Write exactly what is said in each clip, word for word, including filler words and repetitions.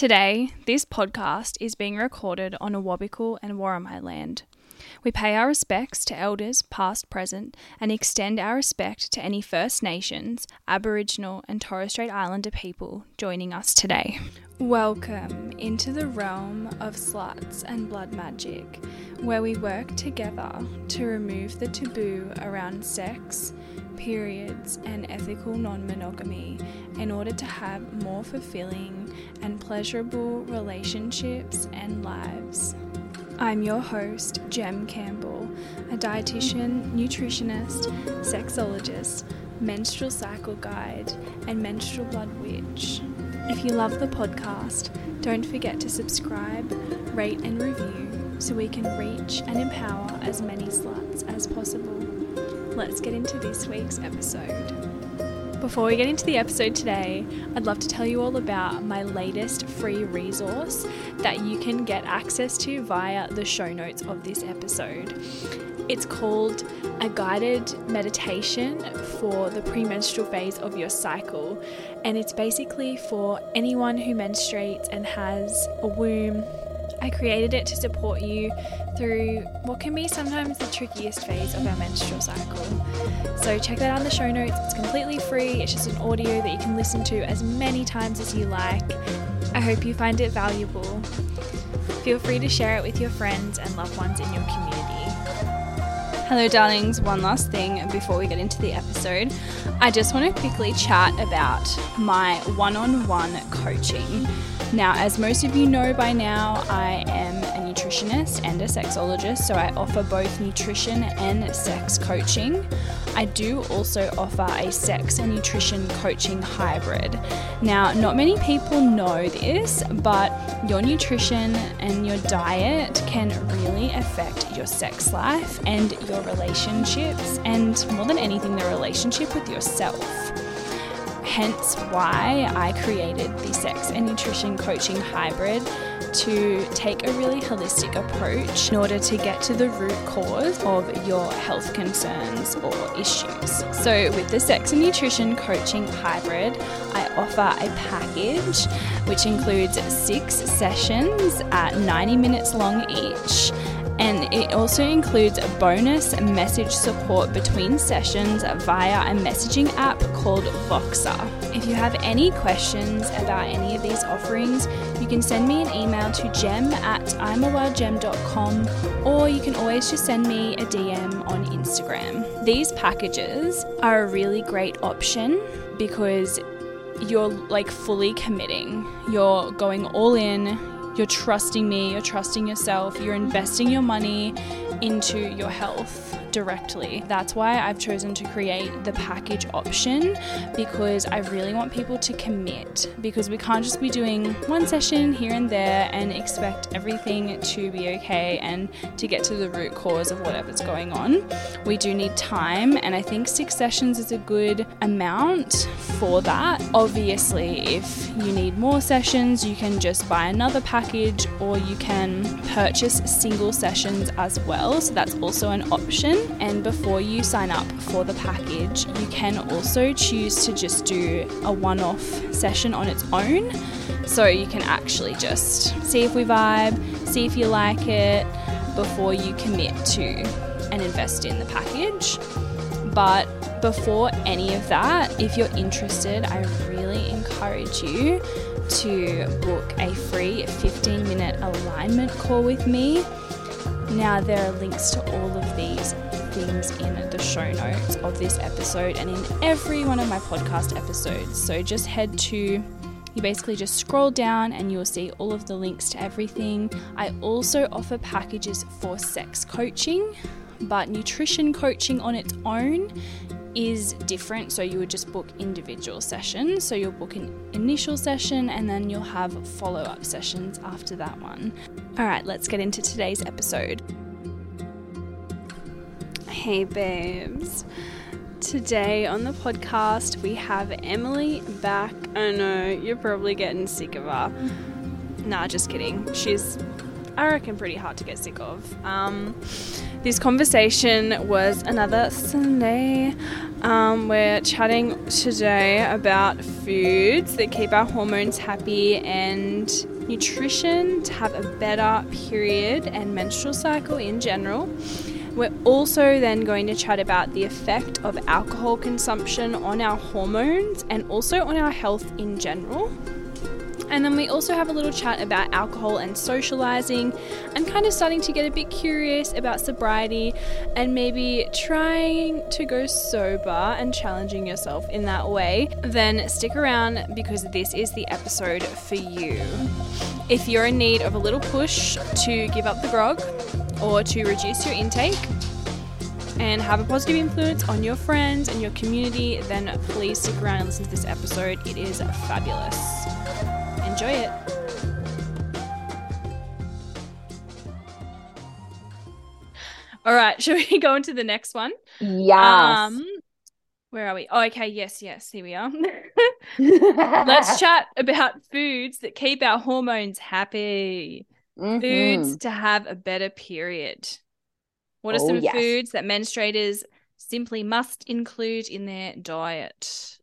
Today, this podcast is being recorded on Awabakal and Warramai land. We pay our respects to Elders past, present, and extend our respect to any First Nations, Aboriginal and Torres Strait Islander people joining us today. Welcome into the realm of sluts and blood magic, where we work together to remove the taboo around sex, periods and ethical non-monogamy in order to have more fulfilling and pleasurable relationships and lives. I'm your host, Gem Campbell, a dietitian, nutritionist, sexologist, menstrual cycle guide, and menstrual blood witch. If you love the podcast, don't forget to subscribe, rate, and review so we can reach and empower as many sluts as possible. Let's get into this week's episode. Before we get into the episode today, I'd love to tell you all about my latest free resource that you can get access to via the show notes of this episode. It's called A Guided Meditation for the Premenstrual Phase of Your Cycle, and it's basically for anyone who menstruates and has a womb. I created it to support you through what can be sometimes the trickiest phase of our menstrual cycle. So check that out in the show notes. It's completely free. It's just an audio that you can listen to as many times as you like. I hope you find it valuable. Feel free to share it with your friends and loved ones in your community. Hello darlings, one last thing before we get into the episode. I just want to quickly chat about my one-on-one coaching. Now, as most of you know by now, I am a nutritionist and a sexologist, so I offer both nutrition and sex coaching. I do also offer a sex and nutrition coaching hybrid. Now, not many people know this, but your nutrition and your diet can really affect your sex life and your relationships, and more than anything, the relationship with yourself. Hence why I created the sex and nutrition coaching hybrid to take a really holistic approach in order to get to the root cause of your health concerns or issues. So with the sex and nutrition coaching hybrid, I offer a package which includes six sessions at ninety minutes long each. And it also includes a bonus message support between sessions via a messaging app called Voxer. If you have any questions about any of these offerings, you can send me an email to gem at imawagem dot com, or you can always just send me a D M on Instagram. These packages are a really great option because you're like fully committing. You're going all in. You're trusting me, you're trusting yourself, you're investing your money into your health directly. That's why I've chosen to create the package option, because I really want people to commit, because we can't just be doing one session here and there and expect everything to be okay and to get to the root cause of whatever's going on. We do need time, and I think six sessions is a good amount for that. Obviously, if you need more sessions, you can just buy another package or you can purchase single sessions as well, so that's also an option. And before you sign up for the package, you can also choose to just do a one-off session on its own, so you can actually just see if we vibe, see if you like it before you commit to and invest in the package. But before any of that, if you're interested, I really encourage you to book a free fifteen minute alignment call with me. Now, there are links to all of these things in the show notes of this episode and in every one of my podcast episodes. So just head to, you basically just scroll down and you'll see all of the links to everything. I also offer packages for sex coaching, but nutrition coaching on its own is different, so you would just book individual sessions. So you'll book an initial session and then you'll have follow-up sessions after that one. All right, let's get into today's episode. Hey babes, today on the podcast we have Emily back. I know you're probably getting sick of her. Nah, just kidding. She's I reckon pretty hard to get sick of. Um, this conversation was another Sunday. Um, we're chatting today about foods that keep our hormones happy and nutrition to have a better period and menstrual cycle in general. We're also then going to chat about the effect of alcohol consumption on our hormones and also on our health in general. And then we also have a little chat about alcohol and socializing. I'm kind of starting to get a bit curious about sobriety and maybe trying to go sober and challenging yourself in that way. Then stick around because this is the episode for you. If you're in need of a little push to give up the grog or to reduce your intake and have a positive influence on your friends and your community, then please stick around and listen to this episode. It is fabulous. Enjoy it. All right, should we go into the next one? Yeah. Um, where are we? Oh, okay. Yes, yes. Here we are. Let's chat about foods that keep our hormones happy. Mm-hmm. Foods to have a better period. What are oh, some yes. foods that menstruators simply must include in their diet?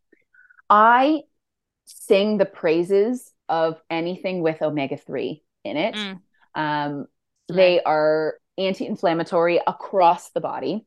I sing the praises of anything with omega three in it. Mm. Um, they are anti-inflammatory across the body.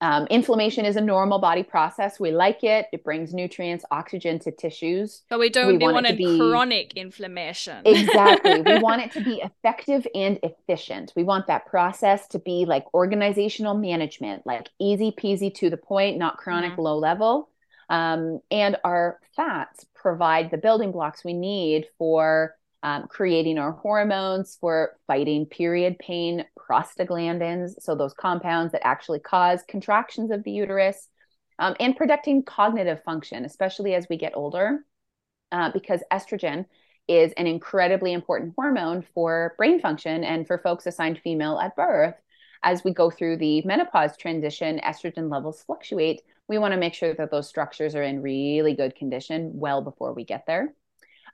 Um, inflammation is a normal body process. We like it. It brings nutrients, oxygen to tissues. But we don't we want, want it to be chronic inflammation. Exactly. We want it to be effective and efficient. We want that process to be like organizational management, like easy peasy to the point, not chronic, mm. low level. Um, and our fats provide the building blocks we need for um, creating our hormones, for fighting period pain, prostaglandins, so those compounds that actually cause contractions of the uterus, um, and protecting cognitive function, especially as we get older, uh, because estrogen is an incredibly important hormone for brain function and for folks assigned female at birth. As we go through the menopause transition, estrogen levels fluctuate. We want to make sure that those structures are in really good condition well before we get there.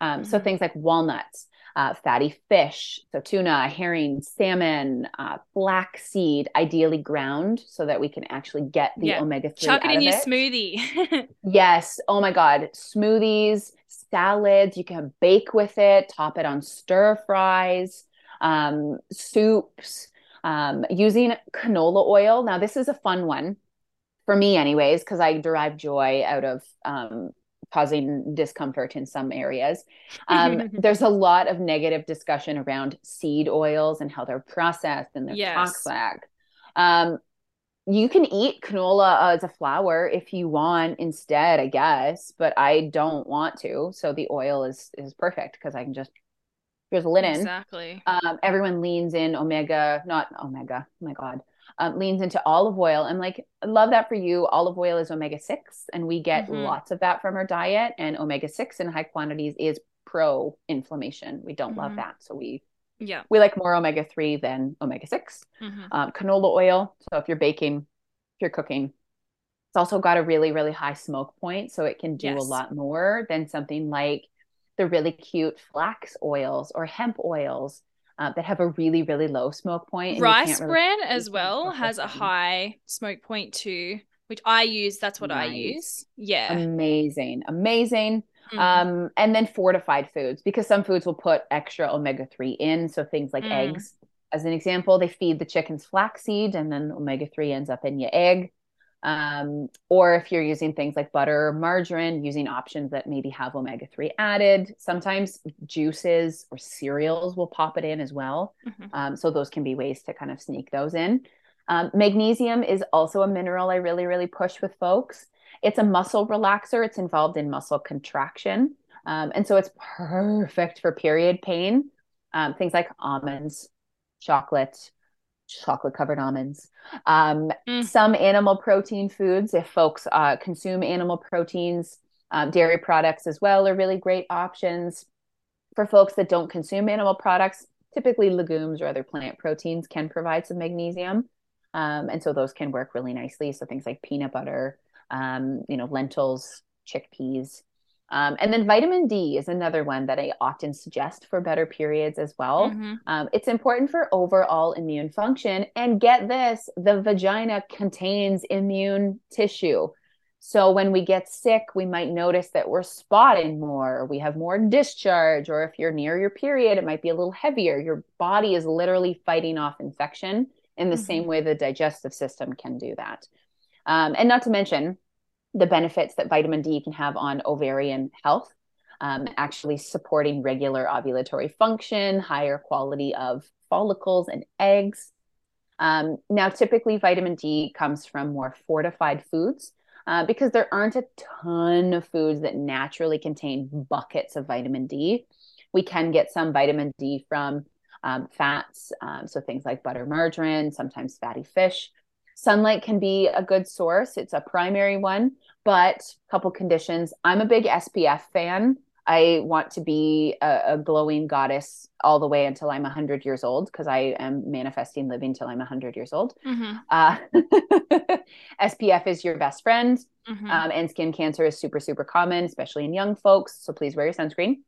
Um, mm-hmm. So things like walnuts, uh, fatty fish, so tuna, herring, salmon, uh, black seed, ideally ground so that we can actually get the yeah. omega three Chuck it in your it. smoothie. Yes. Oh my God. Smoothies, salads, you can bake with it, top it on stir fries, um, soups, um, using canola oil. Now this is a fun one. For me anyways, because I derive joy out of um, causing discomfort in some areas. Um, there's a lot of negative discussion around seed oils and how they're processed and they're yes. toxic. Um, you can eat canola as a flour if you want instead, I guess, but I don't want to. So the oil is is perfect because I can just here's a linen. Exactly. Um, everyone leans in omega, not omega, oh my God. Um, leans into olive oil. I'm like, I love that for you. Olive oil is omega six and we get mm-hmm. lots of that from our diet, and omega six in high quantities is pro-inflammation. We don't mm-hmm. love that. So we, yeah, we like more omega three than omega six, mm-hmm. um, canola oil. So if you're baking, if you're cooking, it's also got a really, really high smoke point. So it can do yes. a lot more than something like the really cute flax oils or hemp oils. Uh, that have a really, really low smoke point. And rice really bran as well has a high smoke point too, which I use. That's what nice. I use. Yeah. Amazing. Amazing. Mm-hmm. Um, and then fortified foods, because some foods will put extra omega three in. So things like mm. eggs, as an example, they feed the chickens flaxseed and then omega three ends up in your egg. Um, or if you're using things like butter or margarine, using options that maybe have omega three added. Sometimes juices or cereals will pop it in as well. Mm-hmm. Um, so those can be ways to kind of sneak those in. Um, magnesium is also a mineral I really, really push with folks. It's a muscle relaxer. It's involved in muscle contraction. Um, and so it's perfect for period pain. Um, things like almonds, chocolate, chocolate covered almonds, um, mm. some animal protein foods. If folks uh, consume animal proteins, um, dairy products as well are really great options. For folks that don't consume animal products, typically legumes or other plant proteins can provide some magnesium. Um, and so those can work really nicely. So things like peanut butter, um, you know, lentils, chickpeas, Um, and then vitamin D is another one that I often suggest for better periods as well. Mm-hmm. Um, it's important for overall immune function. And get this, the vagina contains immune tissue. So when we get sick, we might notice that we're spotting more, or we have more discharge, or if you're near your period, it might be a little heavier. Your body is literally fighting off infection in the mm-hmm. same way the digestive system can do that. Um, and not to mention the benefits that vitamin D can have on ovarian health, um, actually supporting regular ovulatory function, higher quality of follicles and eggs. Um, now, typically vitamin D comes from more fortified foods uh, because there aren't a ton of foods that naturally contain buckets of vitamin D. We can get some vitamin D from um, fats, um, so things like butter margarine, sometimes fatty fish. Sunlight can be a good source. It's a primary one, but a couple conditions. I'm a big S P F fan. I want to be a, a glowing goddess all the way until I'm one hundred years old, because I am manifesting living till I'm one hundred years old. Mm-hmm. Uh, S P F is your best friend, mm-hmm. um, and skin cancer is super, super common, especially in young folks. So please wear your sunscreen.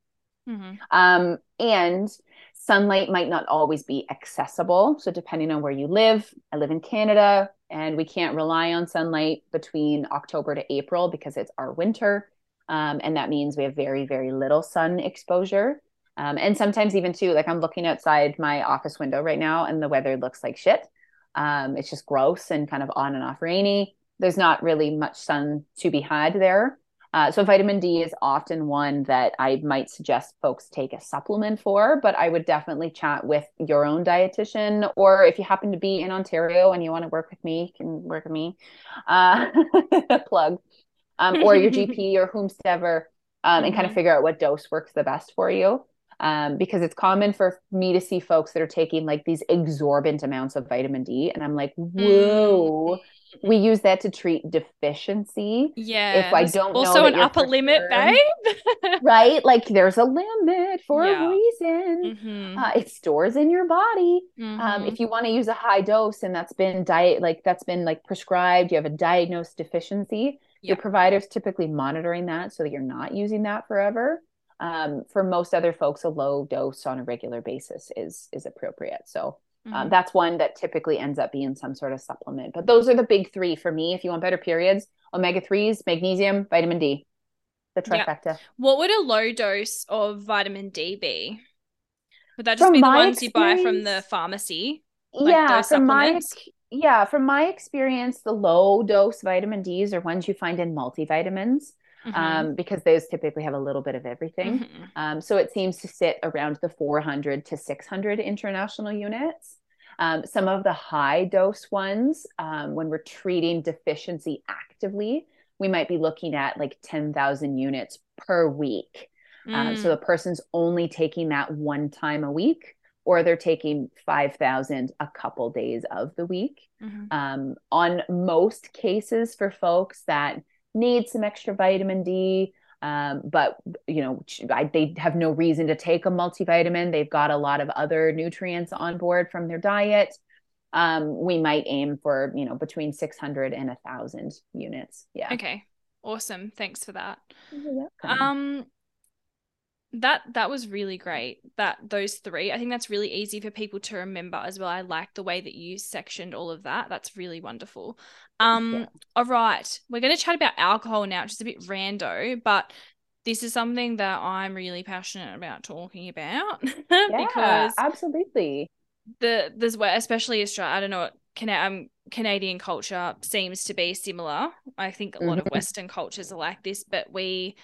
Mm-hmm. Um, and sunlight might not always be accessible. So depending on where you live, I live in Canada and we can't rely on sunlight between October to April because it's our winter. Um, and that means we have very, very little sun exposure. Um, and sometimes even too, like I'm looking outside my office window right now and the weather looks like shit. Um, it's just gross and kind of on and off rainy. There's not really much sun to be had there. Uh, so vitamin D is often one that I might suggest folks take a supplement for, but I would definitely chat with your own dietitian, or if you happen to be in Ontario and you want to work with me, you can work with me, uh, plug, um, or your G P or whomsoever, um, and kind of figure out what dose works the best for you. Um, because it's common for me to see folks that are taking like these exorbitant amounts of vitamin D. And I'm like, whoa, we use that to treat deficiency. Yeah. If I don't also know an upper limit, babe. Right. Like there's a limit for yeah. a reason. Mm-hmm. Uh, it stores in your body. Mm-hmm. Um, if you want to use a high dose and that's been diet, like that's been like prescribed, you have a diagnosed deficiency. Yeah. Your provider's typically monitoring that so that you're not using that forever. Um, for most other folks, a low dose on a regular basis is, is appropriate. So, um, mm-hmm. that's one that typically ends up being some sort of supplement, but those are the big three for me. If you want better periods, omega threes, magnesium, vitamin D, the trifecta. Yep. What would a low dose of vitamin D be? Would that just from be the ones you buy from the pharmacy? Like yeah. From my, yeah. From my experience, the low dose vitamin Ds are ones you find in multivitamins. Mm-hmm. Um, because those typically have a little bit of everything. Mm-hmm. Um, so it seems to sit around the four hundred to six hundred international units. Um, some of the high dose ones, um, when we're treating deficiency actively, we might be looking at like ten thousand units per week. Mm. Um, so the person's only taking that one time a week, or they're taking five thousand a couple days of the week. Mm-hmm. Um, on most cases for folks that need some extra vitamin D, um, but you know I, they have no reason to take a multivitamin. They've got a lot of other nutrients on board from their diet. Um, we might aim for you know between six hundred and one thousand units. Yeah. Okay. Awesome. Thanks for that. You're welcome. Um, that that was really great. That those three. I think that's really easy for people to remember as well. I like the way that you sectioned all of that. That's really wonderful. Um, yeah. All right. We're going to chat about alcohol now, which is a bit rando, but this is something that I'm really passionate about talking about. Yeah, because absolutely. The, this way, especially Australia, I don't know, Cana- um, Canadian culture seems to be similar. I think a lot mm-hmm. of Western cultures are like this, but we,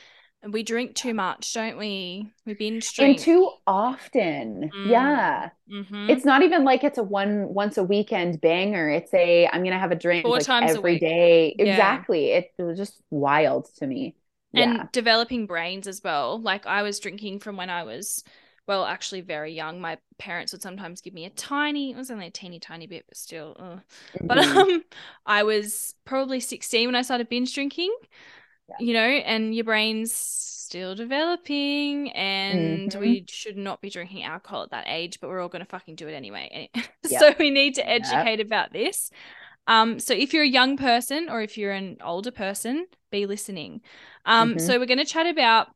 we drink too much, don't we? We binge drink. And too often. Mm. Yeah. Mm-hmm. It's not even like it's a one once a weekend banger. It's a, I'm going to have a drink Four like times every a week. Day. Yeah. Exactly. It, it was just wild to me. And yeah. developing brains as well. Like I was drinking from when I was, well, actually very young. My parents would sometimes give me a tiny, it was only a teeny tiny bit, but still. Ugh. Mm-hmm. But um, I was probably sixteen when I started binge drinking. You know, and your brain's still developing, and mm-hmm. we should not be drinking alcohol at that age, but we're all going to fucking do it anyway. Yep. So we need to educate yep. about this. Um, so if you're a young person or if you're an older person, be listening. Um, mm-hmm. So we're going to chat about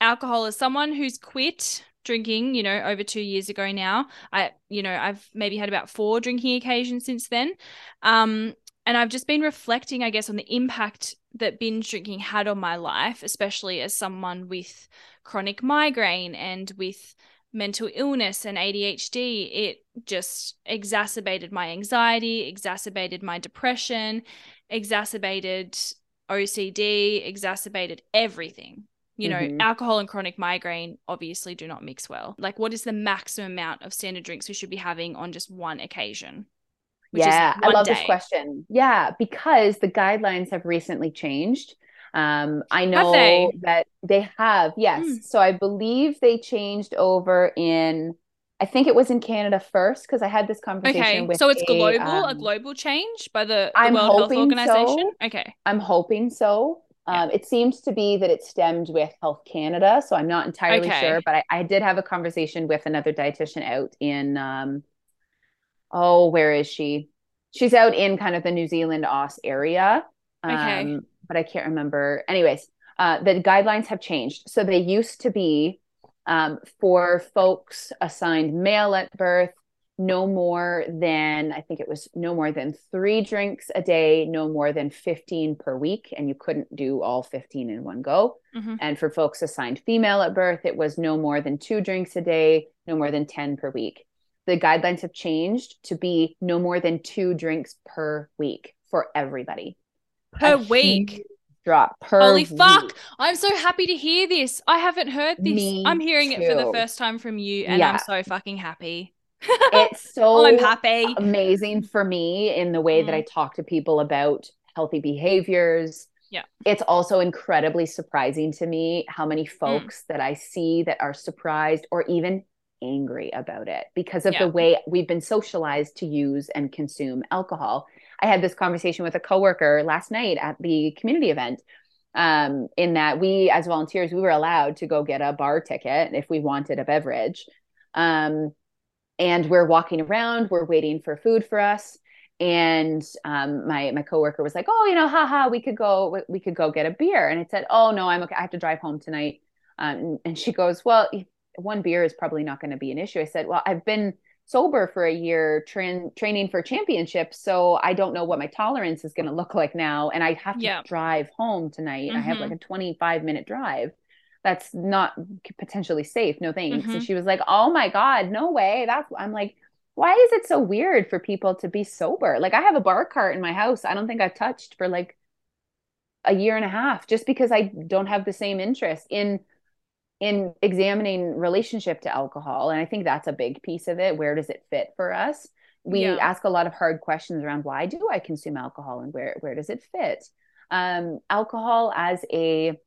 alcohol as someone who's quit drinking, you know, over two years ago now. I, you know, I've maybe had about four drinking occasions since then. Um, and I've just been reflecting, I guess, on the impact that binge drinking had on my life, especially as someone with chronic migraine and with mental illness and A D H D. It just exacerbated my anxiety, exacerbated my depression, exacerbated O C D, exacerbated everything. You know, mm-hmm. alcohol and chronic migraine obviously do not mix well. Like, what is the maximum amount of standard drinks we should be having on just one occasion? Which yeah, I love day. This question. Yeah, because the guidelines have recently changed. Um, I know they? that they have, yes. Mm. So I believe they changed over in, I think it was in Canada first, because I had this conversation okay. with Okay, so it's a, global, um, a global change by the, the World Health Organization? So. Okay. I'm hoping so. Um, yeah. It seems to be that it stemmed with Health Canada, so I'm not entirely okay. sure, but I, I did have a conversation with another dietitian out in, um, oh, where is she? She's out in kind of the New Zealand Aus area. Um, okay. But I can't remember. Anyways, uh, the guidelines have changed. So they used to be um, for folks assigned male at birth, no more than, I think it was no more than three drinks a day, no more than fifteen per week. And you couldn't do all fifteen in one go. Mm-hmm. And for folks assigned female at birth, it was no more than two drinks a day, no more than ten per week. The guidelines have changed to be no more than two drinks per week for everybody. Per week? Drop per Holy fuck. Week. I'm so happy to hear this. I haven't heard this. Me I'm hearing too. It for the first time from you, and yeah. I'm so fucking happy. It's so oh, I'm happy. Amazing for me in the way mm. that I talk to people about healthy behaviors. Yeah. It's also incredibly surprising to me how many folks mm. that I see that are surprised or even angry about it because of yeah. the way we've been socialized to use and consume alcohol. I had this conversation with a coworker last night at the community event um, in that we, as volunteers, we were allowed to go get a bar ticket if we wanted a beverage. Um, and we're walking around, we're waiting for food for us. And um, my, my coworker was like, oh, you know, haha, we could go, we could go get a beer. And I said, oh no, I'm okay. I have to drive home tonight. Um, and she goes, well, one beer is probably not going to be an issue. I said, well, I've been sober for a year tra- training for championships. So I don't know what my tolerance is going to look like now. And I have to yeah. drive home tonight. Mm-hmm. I have like a twenty-five minute drive. That's not potentially safe. No thanks. Mm-hmm. And she was like, oh my God, no way. That's I'm like, why is it so weird for people to be sober? Like I have a bar cart in my house. I don't think I've touched for like a year and a half just because I don't have the same interest in in examining relationship to alcohol. And I think that's a big piece of it. Where does it fit for us? We yeah. ask a lot of hard questions around why do I consume alcohol and where, where does it fit? Um, alcohol as a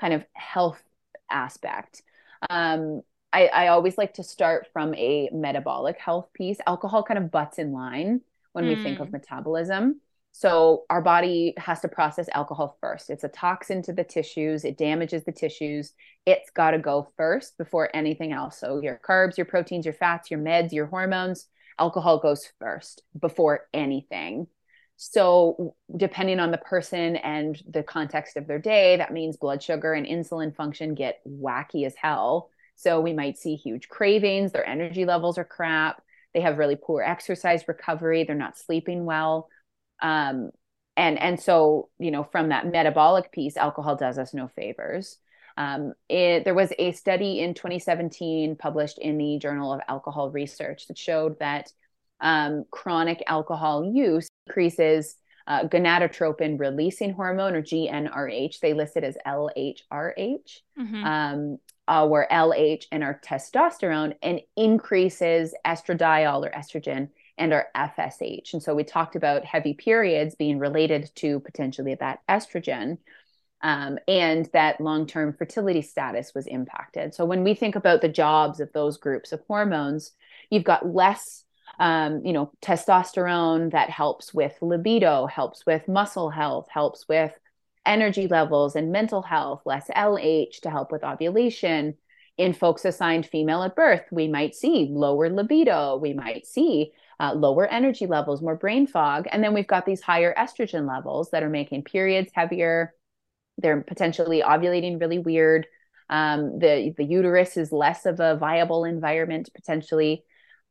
kind of health aspect. Um, I, I always like to start from a metabolic health piece. Alcohol kind of butts in line when mm. we think of metabolism. So our body has to process alcohol first. It's a toxin to the tissues. It damages the tissues. It's got to go first before anything else. So your carbs, your proteins, your fats, your meds, your hormones, alcohol goes first before anything. So depending on the person and the context of their day, that means blood sugar and insulin function get wacky as hell. So we might see huge cravings. Their energy levels are crap. They have really poor exercise recovery. They're not sleeping well. Um, and, and so, you know, from that metabolic piece, alcohol does us no favors. Um, it, there was a study in twenty seventeen published in the Journal of Alcohol Research that showed that, um, chronic alcohol use increases, uh, gonadotropin releasing hormone or G N R H. They listed as L H R H, mm-hmm. um, uh, where L H and our testosterone and increases estradiol or estrogen and our F S H. And so we talked about heavy periods being related to potentially that estrogen um, and that long-term fertility status was impacted. So when we think about the jobs of those groups of hormones, you've got less, um, you know, testosterone that helps with libido, helps with muscle health, helps with energy levels and mental health, less L H to help with ovulation. In folks assigned female at birth, we might see lower libido, we might see uh, lower energy levels, more brain fog. And then we've got these higher estrogen levels that are making periods heavier. They're potentially ovulating really weird. Um, the, the uterus is less of a viable environment potentially.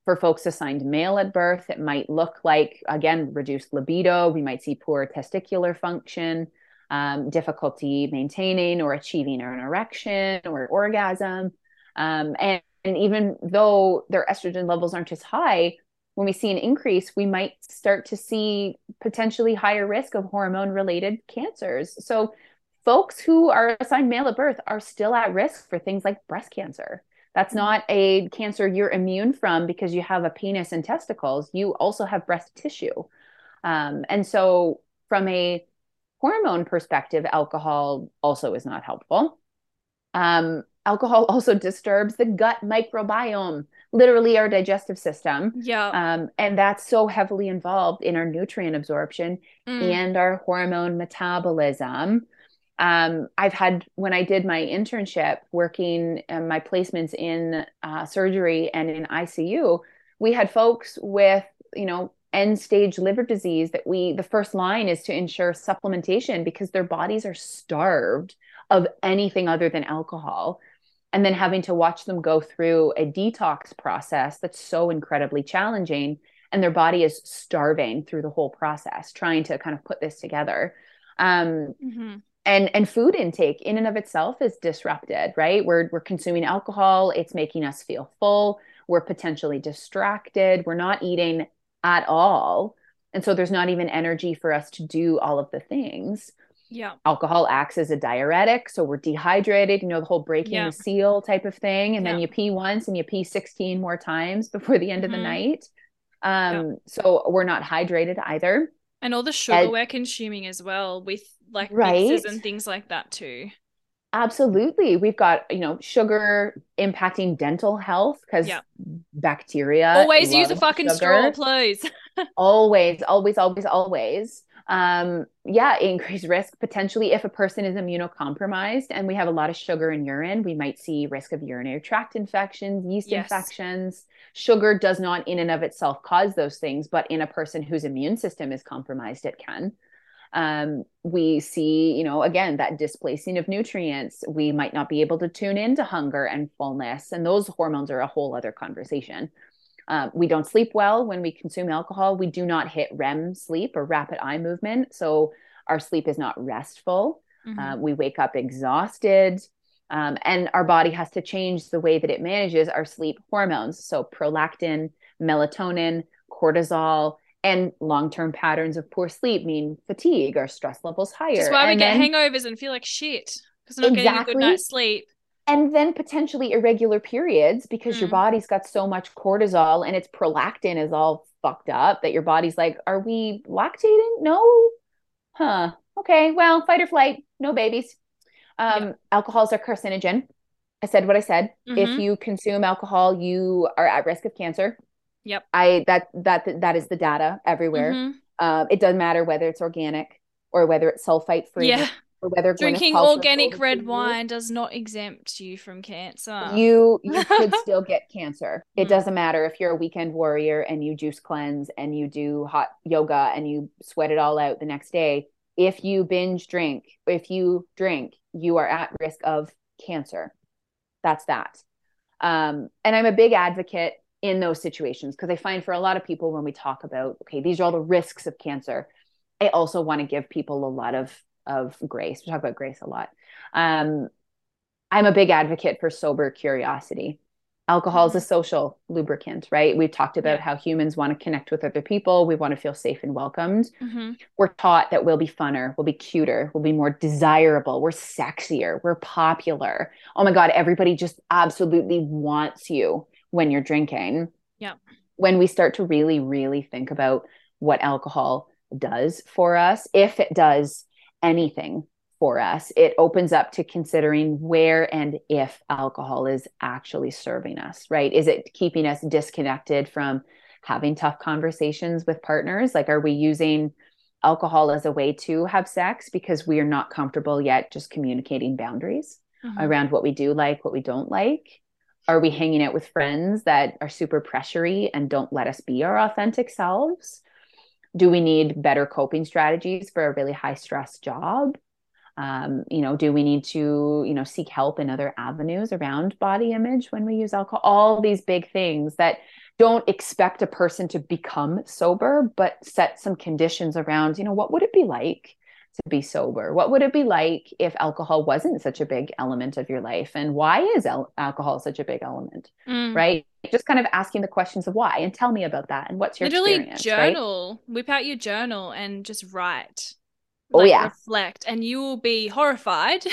For folks assigned male at birth, it might look like, again, reduced libido. We might see poor testicular function, um, difficulty maintaining or achieving an erection or orgasm. Um, and, and even though their estrogen levels aren't as high, when we see an increase, we might start to see potentially higher risk of hormone-related cancers. So folks who are assigned male at birth are still at risk for things like breast cancer. That's not a cancer you're immune from because you have a penis and testicles. You also have breast tissue. Um, and so from a hormone perspective, alcohol also is not helpful. Um, alcohol also disturbs the gut microbiome, literally our digestive system. Yeah. Um, and that's so heavily involved in our nutrient absorption mm. and our hormone metabolism. Um, I've had, when I did my internship working uh, my placements in uh, surgery and in I C U, we had folks with, you know, end stage liver disease that we, the first line is to ensure supplementation because their bodies are starved of anything other than alcohol. And then having to watch them go through a detox process that's so incredibly challenging. And their body is starving through the whole process, trying to kind of put this together. Um, mm-hmm. And and food intake in and of itself is disrupted, right? We're we're consuming alcohol. It's making us feel full. We're potentially distracted. We're not eating at all. And so there's not even energy for us to do all of the things. Yeah. Alcohol acts as a diuretic. So we're dehydrated, you know, the whole breaking yeah. the seal type of thing. And yeah. then you pee once and you pee sixteen more times before the end mm-hmm. of the night. Um, yeah. So we're not hydrated either. And all the sugar Ed- we're consuming as well with like right? mixes and things like that too. Absolutely. We've got, you know, sugar impacting dental health because yeah. bacteria. Always use a fucking sugar. straw, please. always, always, always, always. Um, yeah, increased risk. Potentially if a person is immunocompromised and we have a lot of sugar in urine, we might see risk of urinary tract infections, yeast yes. infections. Sugar does not in and of itself cause those things, but in a person whose immune system is compromised, it can. Um, we see, you know, again, that displacing of nutrients. We might not be able to tune into hunger and fullness. And those hormones are a whole other conversation. Uh, we don't sleep well when we consume alcohol. We do not hit R E M sleep or rapid eye movement. So our sleep is not restful. Mm-hmm. Uh, we wake up exhausted. Um, and our body has to change the way that it manages our sleep hormones. So prolactin, melatonin, cortisol, and long-term patterns of poor sleep mean fatigue or stress levels higher. That's why we and get then, hangovers and feel like shit because we're not exactly. getting a good night's sleep. And then potentially irregular periods because mm. your body's got so much cortisol and its prolactin is all fucked up that your body's like, are we lactating? No. Huh. Okay. Well, fight or flight. No babies. Um, yeah. Alcohol is a carcinogen. I said what I said. Mm-hmm. If you consume alcohol, you are at risk of cancer. Yep. I, that, that, that is the data everywhere. Mm-hmm. Uh, it doesn't matter whether it's organic or whether it's sulfite free yeah. or whether drinking organic red wine does not exempt you from cancer. You, you could still get cancer. It mm. doesn't matter if you're a weekend warrior and you juice cleanse and you do hot yoga and you sweat it all out the next day. If you binge drink, if you drink, you are at risk of cancer. That's that. Um, and I'm a big advocate in those situations, because I find for a lot of people when we talk about, okay, these are all the risks of cancer, I also want to give people a lot of, of grace. We talk about grace a lot. Um, I'm a big advocate for sober curiosity. Alcohol is a social lubricant, right? We've talked about yeah. how humans want to connect with other people. We want to feel safe and welcomed. Mm-hmm. We're taught that we'll be funner, we'll be cuter, we'll be more desirable, we're sexier, we're popular. Oh my God, everybody just absolutely wants you when you're drinking. Yeah. When we start to really, really think about what alcohol does for us, if it does anything for us, it opens up to considering where and if alcohol is actually serving us, right? Is it keeping us disconnected from having tough conversations with partners? Like, are we using alcohol as a way to have sex because we are not comfortable yet just communicating boundaries? mm-hmm. around what we do like, what we don't like? Are we hanging out with friends that are super pressury and don't let us be our authentic selves? Do we need better coping strategies for a really high stress job? Um, you know, do we need to, you know, seek help in other avenues around body image when we use alcohol? All these big things that don't expect a person to become sober, but set some conditions around, you know, what would it be like to be sober? What would it be like if alcohol wasn't such a big element of your life? And why is al- alcohol such a big element? Mm. Right? Just kind of asking the questions of why, and tell me about that. And what's your literally experience, journal, right? Whip out your journal and just write. Oh, like, yeah. Reflect, and you will be horrified.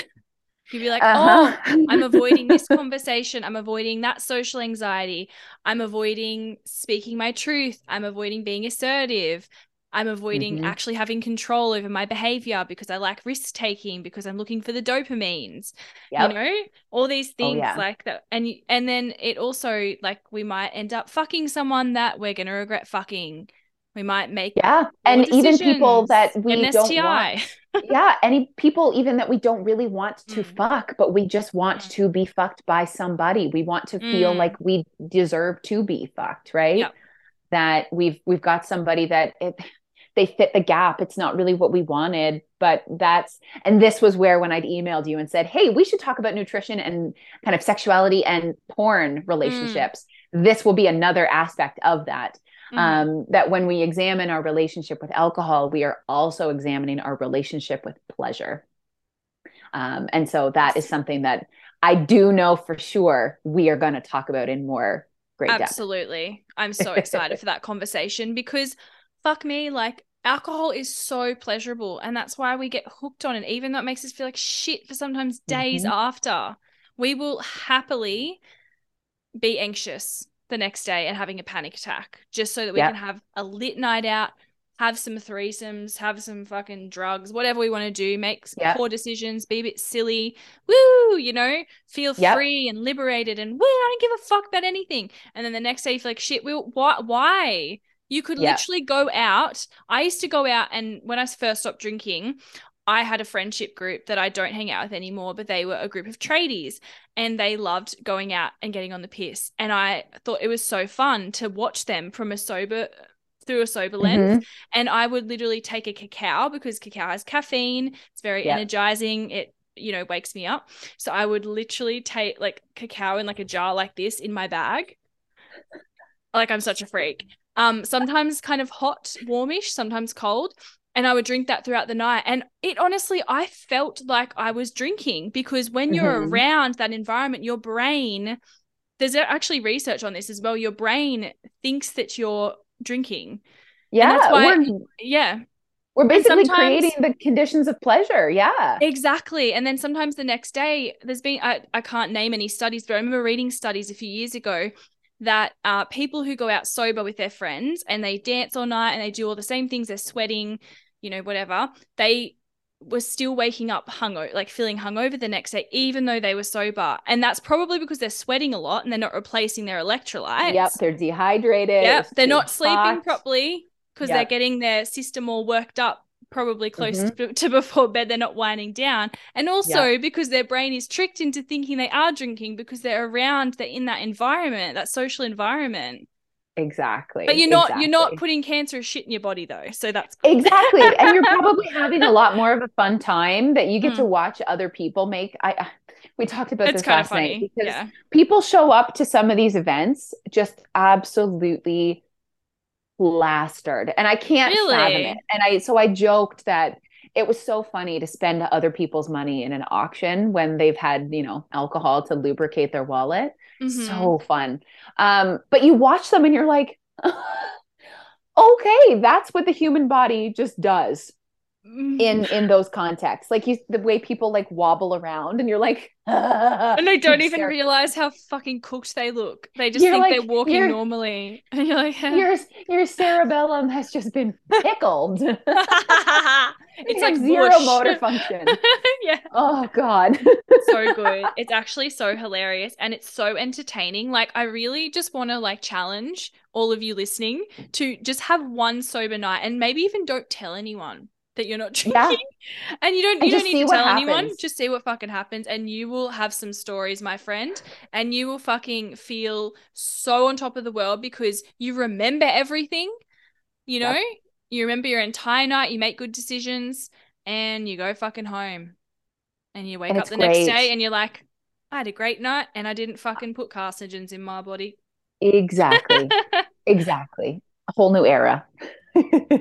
You'll be like, uh-huh. oh, I'm avoiding this conversation. I'm avoiding that social anxiety. I'm avoiding speaking my truth. I'm avoiding being assertive. I'm avoiding mm-hmm. actually having control over my behavior because I like risk taking, because I'm looking for the dopamines, yep. you know, all these things oh, yeah. like that. And, and then it also, like, we might end up fucking someone that we're going to regret fucking. We might make yeah, and decisions. Even people that we An don't S T I. Want. Yeah, any people even that we don't really want to mm. fuck, but we just want mm. to be fucked by somebody. We want to mm. feel like we deserve to be fucked, right? Yep. That we've we've got somebody that it, they fit the gap. It's not really what we wanted, but that's and this was where when I'd emailed you and said, "Hey, we should talk about nutrition and kind of sexuality and porn relationships." Mm. This will be another aspect of that. Mm-hmm. Um, that when we examine our relationship with alcohol, we are also examining our relationship with pleasure. Um, and so that is something that I do know for sure we are going to talk about in more great depth. Absolutely. I'm so excited for that conversation because fuck me, like alcohol is so pleasurable, and that's why we get hooked on it, even though it makes us feel like shit for sometimes days mm-hmm. after. We will happily be anxious the next day and having a panic attack just so that we yep. can have a lit night out, have some threesomes, have some fucking drugs, whatever we want to do, make yep. poor decisions, be a bit silly, woo, you know, feel yep. free and liberated and woo, I don't give a fuck about anything. And then the next day you feel like shit, we, why, why? You could yep. literally go out. I used to go out, and when I first stopped drinking, I had a friendship group that I don't hang out with anymore, but they were a group of tradies, and they loved going out and getting on the piss. And I thought it was so fun to watch them from a sober, through a sober mm-hmm. lens. And I would literally take a cacao because cacao has caffeine. It's very yep. energizing. It, you know, wakes me up. So I would literally take like cacao in like a jar like this in my bag. Like I'm such a freak. Um, sometimes kind of hot, warmish, sometimes cold. And I would drink that throughout the night. And it honestly, I felt like I was drinking because when you're mm-hmm. around that environment, your brain, there's actually research on this as well. Your brain thinks that you're drinking. Yeah. That's why, we're, yeah. We're basically creating the conditions of pleasure. Yeah. Exactly. And then sometimes the next day there's been, I, I can't name any studies, but I remember reading studies a few years ago that uh, people who go out sober with their friends and they dance all night and they do all the same things, they're sweating, you know, whatever, they were still waking up hungover, like feeling hungover the next day, even though they were sober. And that's probably because they're sweating a lot and they're not replacing their electrolytes. Yep, they're dehydrated. Yep, they're not hot. Sleeping properly because yep. they're getting their system all worked up probably close mm-hmm. to, to before bed. They're not winding down. And also yeah. because their brain is tricked into thinking they are drinking because they're around, they're in that environment, that social environment. Exactly. But you're not, exactly. you're not putting cancerous shit in your body though. So that's cool. Exactly. And you're probably having a lot more of a fun time that you get mm. to watch other people make. I, I we talked about it's this last funny. Night because yeah. people show up to some of these events just absolutely plastered, and I can't really? fathom it. And I so I joked that it was so funny to spend other people's money in an auction when they've had, you know, alcohol to lubricate their wallet. Mm-hmm. So fun. Um, but you watch them and you're like, okay, that's what the human body just does mm-hmm. in in those contexts. Like you, the way people like wobble around, and you're like, and they don't even hysterical. Realize how fucking cooked they look. They just you're think like, they're walking normally. And you're like, yeah. your your cerebellum has just been pickled. It's like zero whoosh. Motor function. Yeah. Oh God. So good. It's actually so hilarious, and it's so entertaining. Like I really just want to like challenge all of you listening to just have one sober night, and maybe even don't tell anyone that you're not drinking. Yeah. And you don't you don't need to tell anyone. Just see what fucking happens, and you will have some stories, my friend, and you will fucking feel so on top of the world because you remember everything, you know? Yep. You remember your entire night, you make good decisions, and you go fucking home. And you wake and up the great. next day and you're like, I had a great night and I didn't fucking put carcinogens in my body. Exactly. Exactly. A whole new era.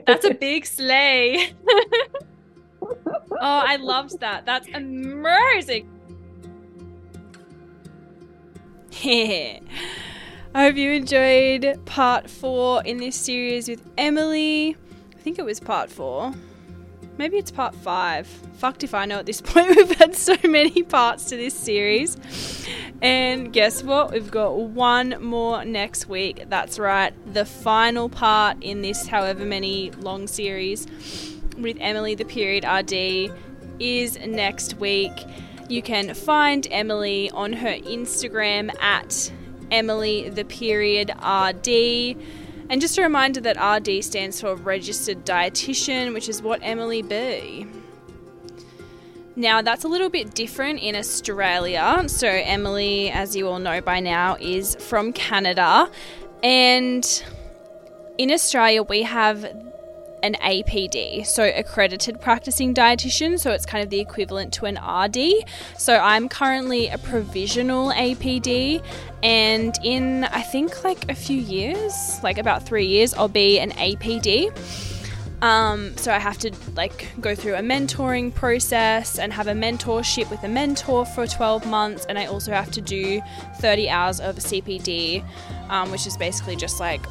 That's a big slay. Oh, I loved that. That's amazing. Yeah. I hope you enjoyed part four in this series with Emily. I think it was part four. Maybe it's part five. Fucked if I know at this point. We've had so many parts to this series. And guess what? We've got one more next week. That's right. The final part in this however many long series with Emily the Period R D is next week. You can find Emily on her Instagram at Emily the Period R D. And just a reminder that R D stands for Registered Dietitian, which is what Emily be. Now, that's a little bit different in Australia. So Emily, as you all know by now, is from Canada. And in Australia, we have an A P D, so Accredited Practicing Dietitian. So it's kind of the equivalent to an R D. So I'm currently a provisional A P D, and in I think like a few years, like about three years, I'll be an A P D. Um, so I have to like go through a mentoring process and have a mentorship with a mentor for twelve months, and I also have to do thirty hours of C P D, um, which is basically just like,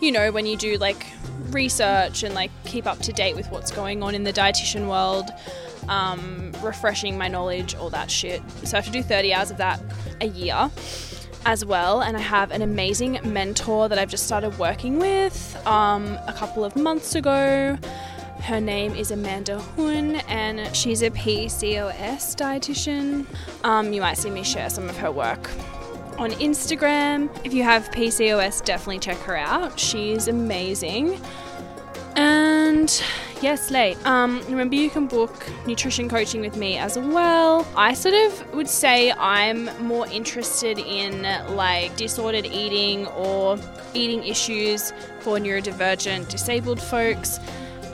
you know, when you do like research and like keep up to date with what's going on in the dietitian world, um, refreshing my knowledge, all that shit. So I have to do thirty hours of that a year as well. And I have an amazing mentor that I've just started working with um, a couple of months ago. Her name is Amanda Hoon, and she's a P C O S dietitian. Um, you might see me share some of her work on Instagram. If you have P C O S, definitely check her out. She's amazing. And yes, late. Um, remember, you can book nutrition coaching with me as well. I sort of would say I'm more interested in like disordered eating or eating issues for neurodivergent, disabled folks.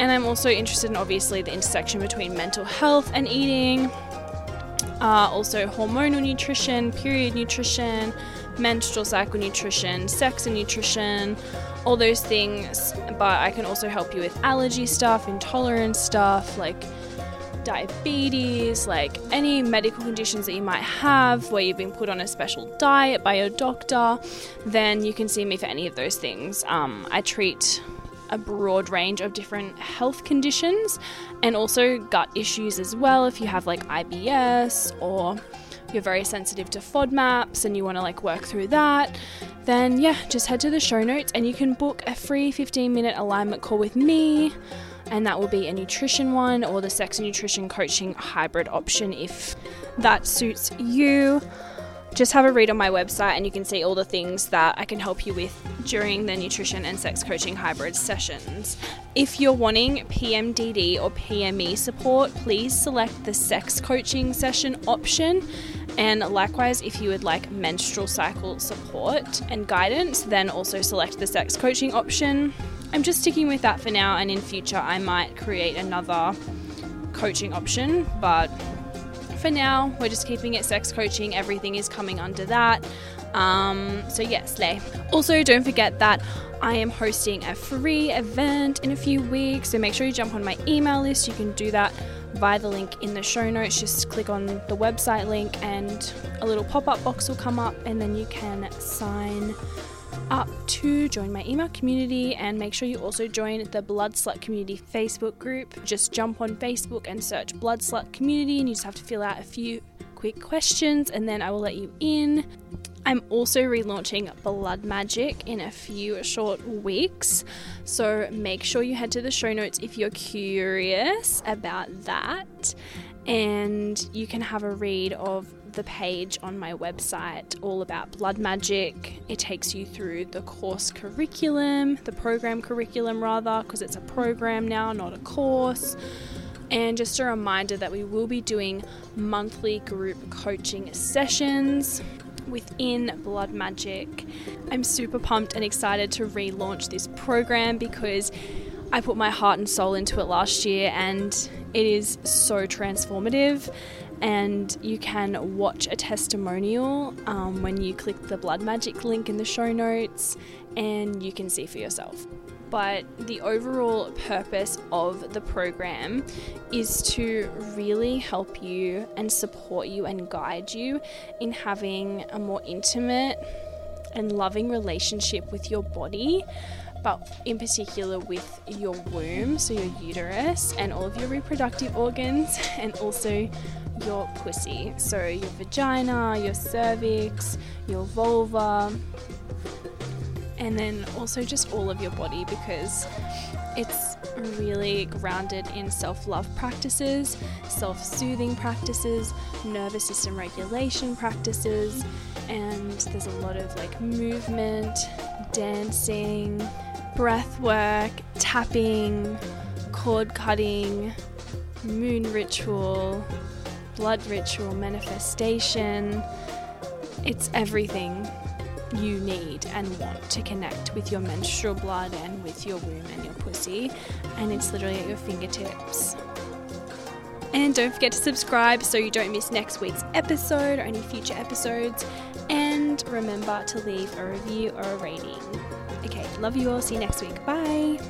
And I'm also interested in obviously the intersection between mental health and eating. Uh, also hormonal nutrition, period nutrition, menstrual cycle nutrition, sex and nutrition, all those things. But I can also help you with allergy stuff, intolerance stuff, like diabetes, like any medical conditions that you might have where you've been put on a special diet by your doctor. Then you can see me for any of those things. Um, I treat a broad range of different health conditions, and also gut issues as well. If you have like I B S or you're very sensitive to FODMAPs and you want to like work through that, then yeah, just head to the show notes and you can book a free fifteen minute alignment call with me. And that will be a nutrition one or the sex and nutrition coaching hybrid option if that suits you. Just have a read on my website and you can see all the things that I can help you with during the nutrition and sex coaching hybrid sessions. If you're wanting P M D D or P M E support, please select the sex coaching session option. And likewise, if you would like menstrual cycle support and guidance, then also select the sex coaching option. I'm just sticking with that for now, and in future I might create another coaching option, but for now we're just keeping it sex coaching. Everything is coming under that. Um so yes, Lay. Also, don't forget that I am hosting a free event in a few weeks, so make sure you jump on my email list. You can do that via the link in the show notes. Just click on the website link and a little pop-up box will come up, and then you can sign up to join my email community. And make sure you also join the Blood Slut Community Facebook group. Just jump on Facebook and search Blood Slut Community, and you just have to fill out a few quick questions and then I will let you in. I'm also relaunching Blood Magik in a few short weeks, so make sure you head to the show notes if you're curious about that, and you can have a read of the page on my website all about Blood Magik. It takes you through the course curriculum, the program curriculum rather, because it's a program now, not a course. And just a reminder that we will be doing monthly group coaching sessions within Blood Magik. I'm super pumped and excited to relaunch this program because I put my heart and soul into it last year and it is so transformative. And you can watch a testimonial um, when you click the Blood Magik link in the show notes and you can see for yourself. But the overall purpose of the program is to really help you and support you and guide you in having a more intimate and loving relationship with your body, but in particular with your womb, so your uterus and all of your reproductive organs, and also your pussy, so your vagina, your cervix, your vulva, and then also just all of your body, because it's really grounded in self-love practices, self-soothing practices, nervous system regulation practices, and there's a lot of like movement, dancing, breath work, tapping, cord cutting, moon ritual, blood ritual, manifestation. It's everything you need and want to connect with your menstrual blood and with your womb and your pussy, and it's literally at your fingertips. And don't forget to subscribe so you don't miss next week's episode or any future episodes, and remember to leave a review or a rating. Okay, love you all, see you next week, bye.